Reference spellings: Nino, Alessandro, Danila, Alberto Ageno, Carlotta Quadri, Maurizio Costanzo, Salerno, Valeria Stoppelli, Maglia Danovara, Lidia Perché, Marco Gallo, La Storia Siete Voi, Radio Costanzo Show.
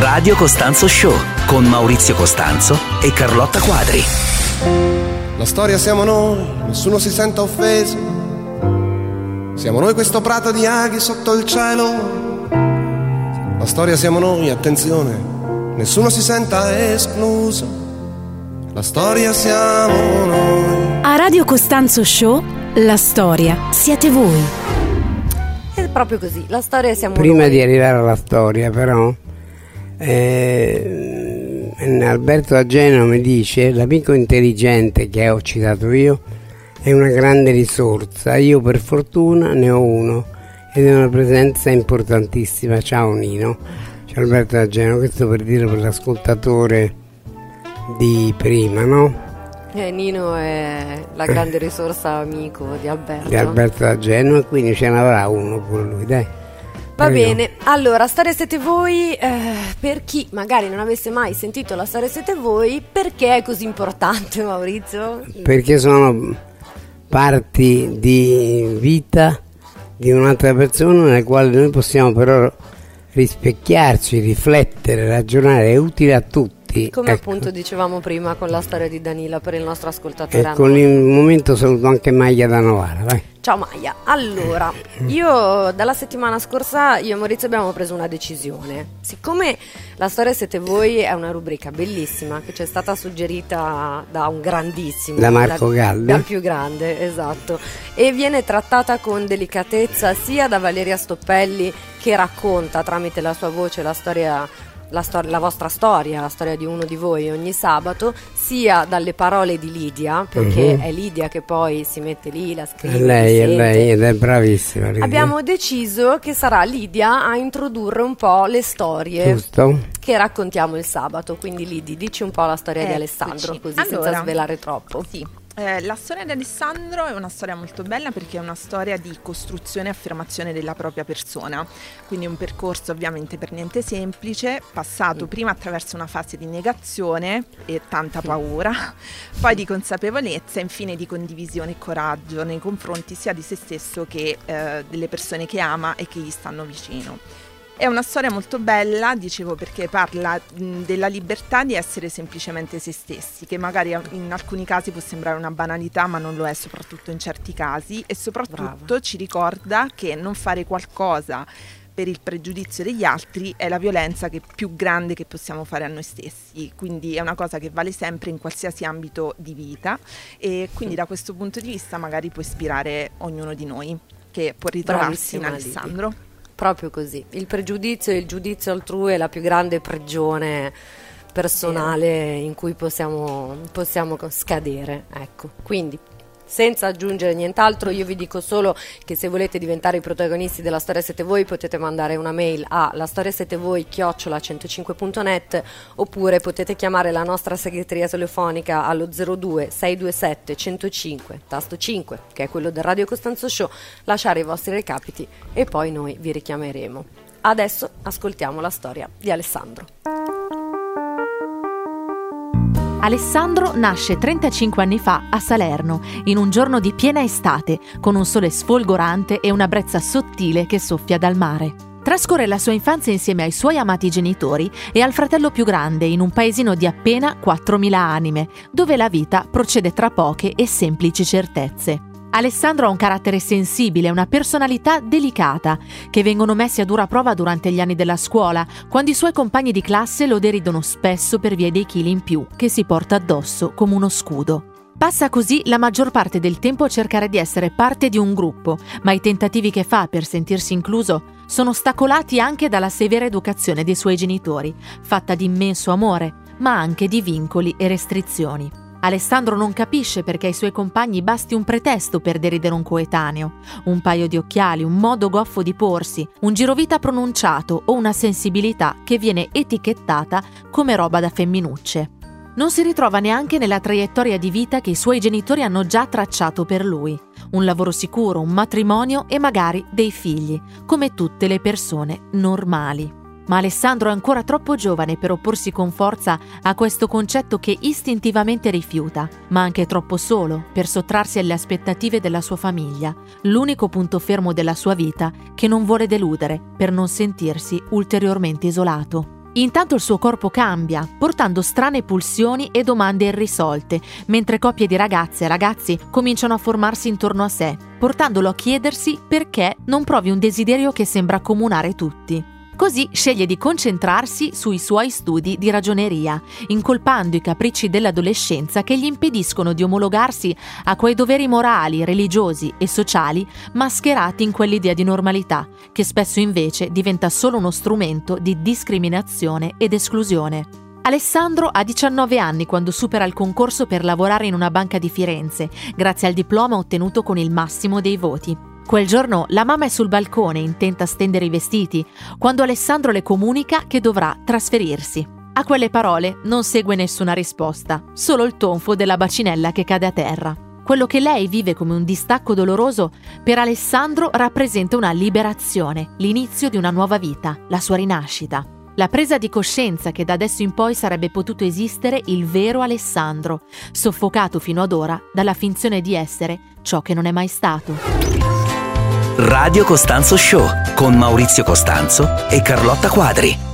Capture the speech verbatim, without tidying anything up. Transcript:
Radio Costanzo Show con Maurizio Costanzo e Carlotta Quadri. La storia siamo noi, nessuno si senta offeso. Siamo noi questo prato di aghi sotto il cielo. La storia siamo noi, attenzione, nessuno si senta escluso. La storia siamo noi. A Radio Costanzo Show, la storia siete voi. È proprio così, la storia siamo noi. Prima di arrivare alla storia però... Eh, Alberto Ageno mi dice: l'amico intelligente che ho citato io è una grande risorsa. Io per fortuna ne ho uno ed è una presenza importantissima. Ciao Nino. Ciao Alberto Ageno. Questo per dire, per l'ascoltatore di prima, no? Eh, Nino è la grande risorsa, amico di Alberto. Di Alberto Ageno, e quindi ce n'avrà uno pure lui, dai. Va bene, allora, Storia Siete Voi, eh, per chi magari non avesse mai sentito la Storia Siete Voi, perché è così importante, Maurizio? Perché sono parti di vita di un'altra persona nelle quali noi possiamo però rispecchiarci, riflettere, ragionare, è utile a tutti. Come ecco. Appunto dicevamo prima con la storia di Danila per il nostro ascoltatore. E con il momento saluto anche Maglia Danovara, vai. Ciao Maglia, allora, io dalla settimana scorsa io e Maurizio abbiamo preso una decisione. Siccome La Storia Siete Voi è una rubrica bellissima che ci è stata suggerita da un grandissimo, da Marco Gallo, dal più grande, esatto, e viene trattata con delicatezza sia da Valeria Stoppelli, che racconta tramite la sua voce la storia, la, stor- la vostra storia, la storia di uno di voi ogni sabato, sia dalle parole di Lidia, perché uh-huh. è Lidia che poi si mette lì, la scrive, lei è lei ed è bravissima Lidia. Abbiamo deciso che sarà Lidia a introdurre un po' le storie, giusto, che raccontiamo il sabato. Quindi Lidia, dici un po' la storia eh, di Alessandro, sì. Così allora, senza svelare troppo. Sì, eh, la storia di Alessandro è una storia molto bella perché è una storia di costruzione e affermazione della propria persona, quindi un percorso ovviamente per niente semplice, passato sì. prima attraverso una fase di negazione e tanta sì. paura, poi di consapevolezza e infine di condivisione e coraggio nei confronti sia di se stesso che eh, delle persone che ama e che gli stanno vicino. È una storia molto bella, dicevo, perché parla mh, della libertà di essere semplicemente se stessi, che magari in alcuni casi può sembrare una banalità, ma non lo è, soprattutto in certi casi, e soprattutto Brava. Ci ricorda che non fare qualcosa per il pregiudizio degli altri è la violenza che è più grande che possiamo fare a noi stessi, quindi è una cosa che vale sempre in qualsiasi ambito di vita e quindi da questo punto di vista magari può ispirare ognuno di noi, che può ritrovarsi Bravissima, in Alessandro. Lì. Proprio così, il pregiudizio e il giudizio altrui è la più grande prigione personale in cui possiamo, possiamo scadere, ecco, quindi senza aggiungere nient'altro io vi dico solo che se volete diventare i protagonisti della Storia Siete Voi potete mandare una mail a la storia siete voi chiocciola centocinque punto net oppure potete chiamare la nostra segreteria telefonica allo zero due sei due sette centocinque tasto cinque, che è quello del Radio Costanzo Show, lasciare i vostri recapiti e poi noi vi richiameremo. Adesso ascoltiamo la storia di Alessandro. Alessandro nasce trentacinque anni fa a Salerno, in un giorno di piena estate, con un sole sfolgorante e una brezza sottile che soffia dal mare. Trascorre la sua infanzia insieme ai suoi amati genitori e al fratello più grande in un paesino di appena quattromila anime, dove la vita procede tra poche e semplici certezze. Alessandro ha un carattere sensibile, una personalità delicata, che vengono messi a dura prova durante gli anni della scuola, quando i suoi compagni di classe lo deridono spesso per via dei chili in più che si porta addosso come uno scudo. Passa così la maggior parte del tempo a cercare di essere parte di un gruppo, ma i tentativi che fa per sentirsi incluso sono ostacolati anche dalla severa educazione dei suoi genitori, fatta di immenso amore, ma anche di vincoli e restrizioni. Alessandro non capisce perché ai suoi compagni basti un pretesto per deridere un coetaneo, un paio di occhiali, un modo goffo di porsi, un girovita pronunciato o una sensibilità che viene etichettata come roba da femminucce. Non si ritrova neanche nella traiettoria di vita che i suoi genitori hanno già tracciato per lui, un lavoro sicuro, un matrimonio e magari dei figli, come tutte le persone normali. Ma Alessandro è ancora troppo giovane per opporsi con forza a questo concetto che istintivamente rifiuta, ma anche troppo solo per sottrarsi alle aspettative della sua famiglia, l'unico punto fermo della sua vita che non vuole deludere per non sentirsi ulteriormente isolato. Intanto il suo corpo cambia, portando strane pulsioni e domande irrisolte, mentre coppie di ragazze e ragazzi cominciano a formarsi intorno a sé, portandolo a chiedersi perché non provi un desiderio che sembra comunare tutti. Così sceglie di concentrarsi sui suoi studi di ragioneria, incolpando i capricci dell'adolescenza che gli impediscono di omologarsi a quei doveri morali, religiosi e sociali mascherati in quell'idea di normalità, che spesso invece diventa solo uno strumento di discriminazione ed esclusione. Alessandro ha diciannove anni quando supera il concorso per lavorare in una banca di Firenze, grazie al diploma ottenuto con il massimo dei voti. Quel giorno la mamma è sul balcone, intenta a stendere i vestiti, quando Alessandro le comunica che dovrà trasferirsi. A quelle parole non segue nessuna risposta, solo il tonfo della bacinella che cade a terra. Quello che lei vive come un distacco doloroso, per Alessandro rappresenta una liberazione, l'inizio di una nuova vita, la sua rinascita. La presa di coscienza che da adesso in poi sarebbe potuto esistere il vero Alessandro, soffocato fino ad ora dalla finzione di essere ciò che non è mai stato. Radio Costanzo Show con Maurizio Costanzo e Carlotta Quadri.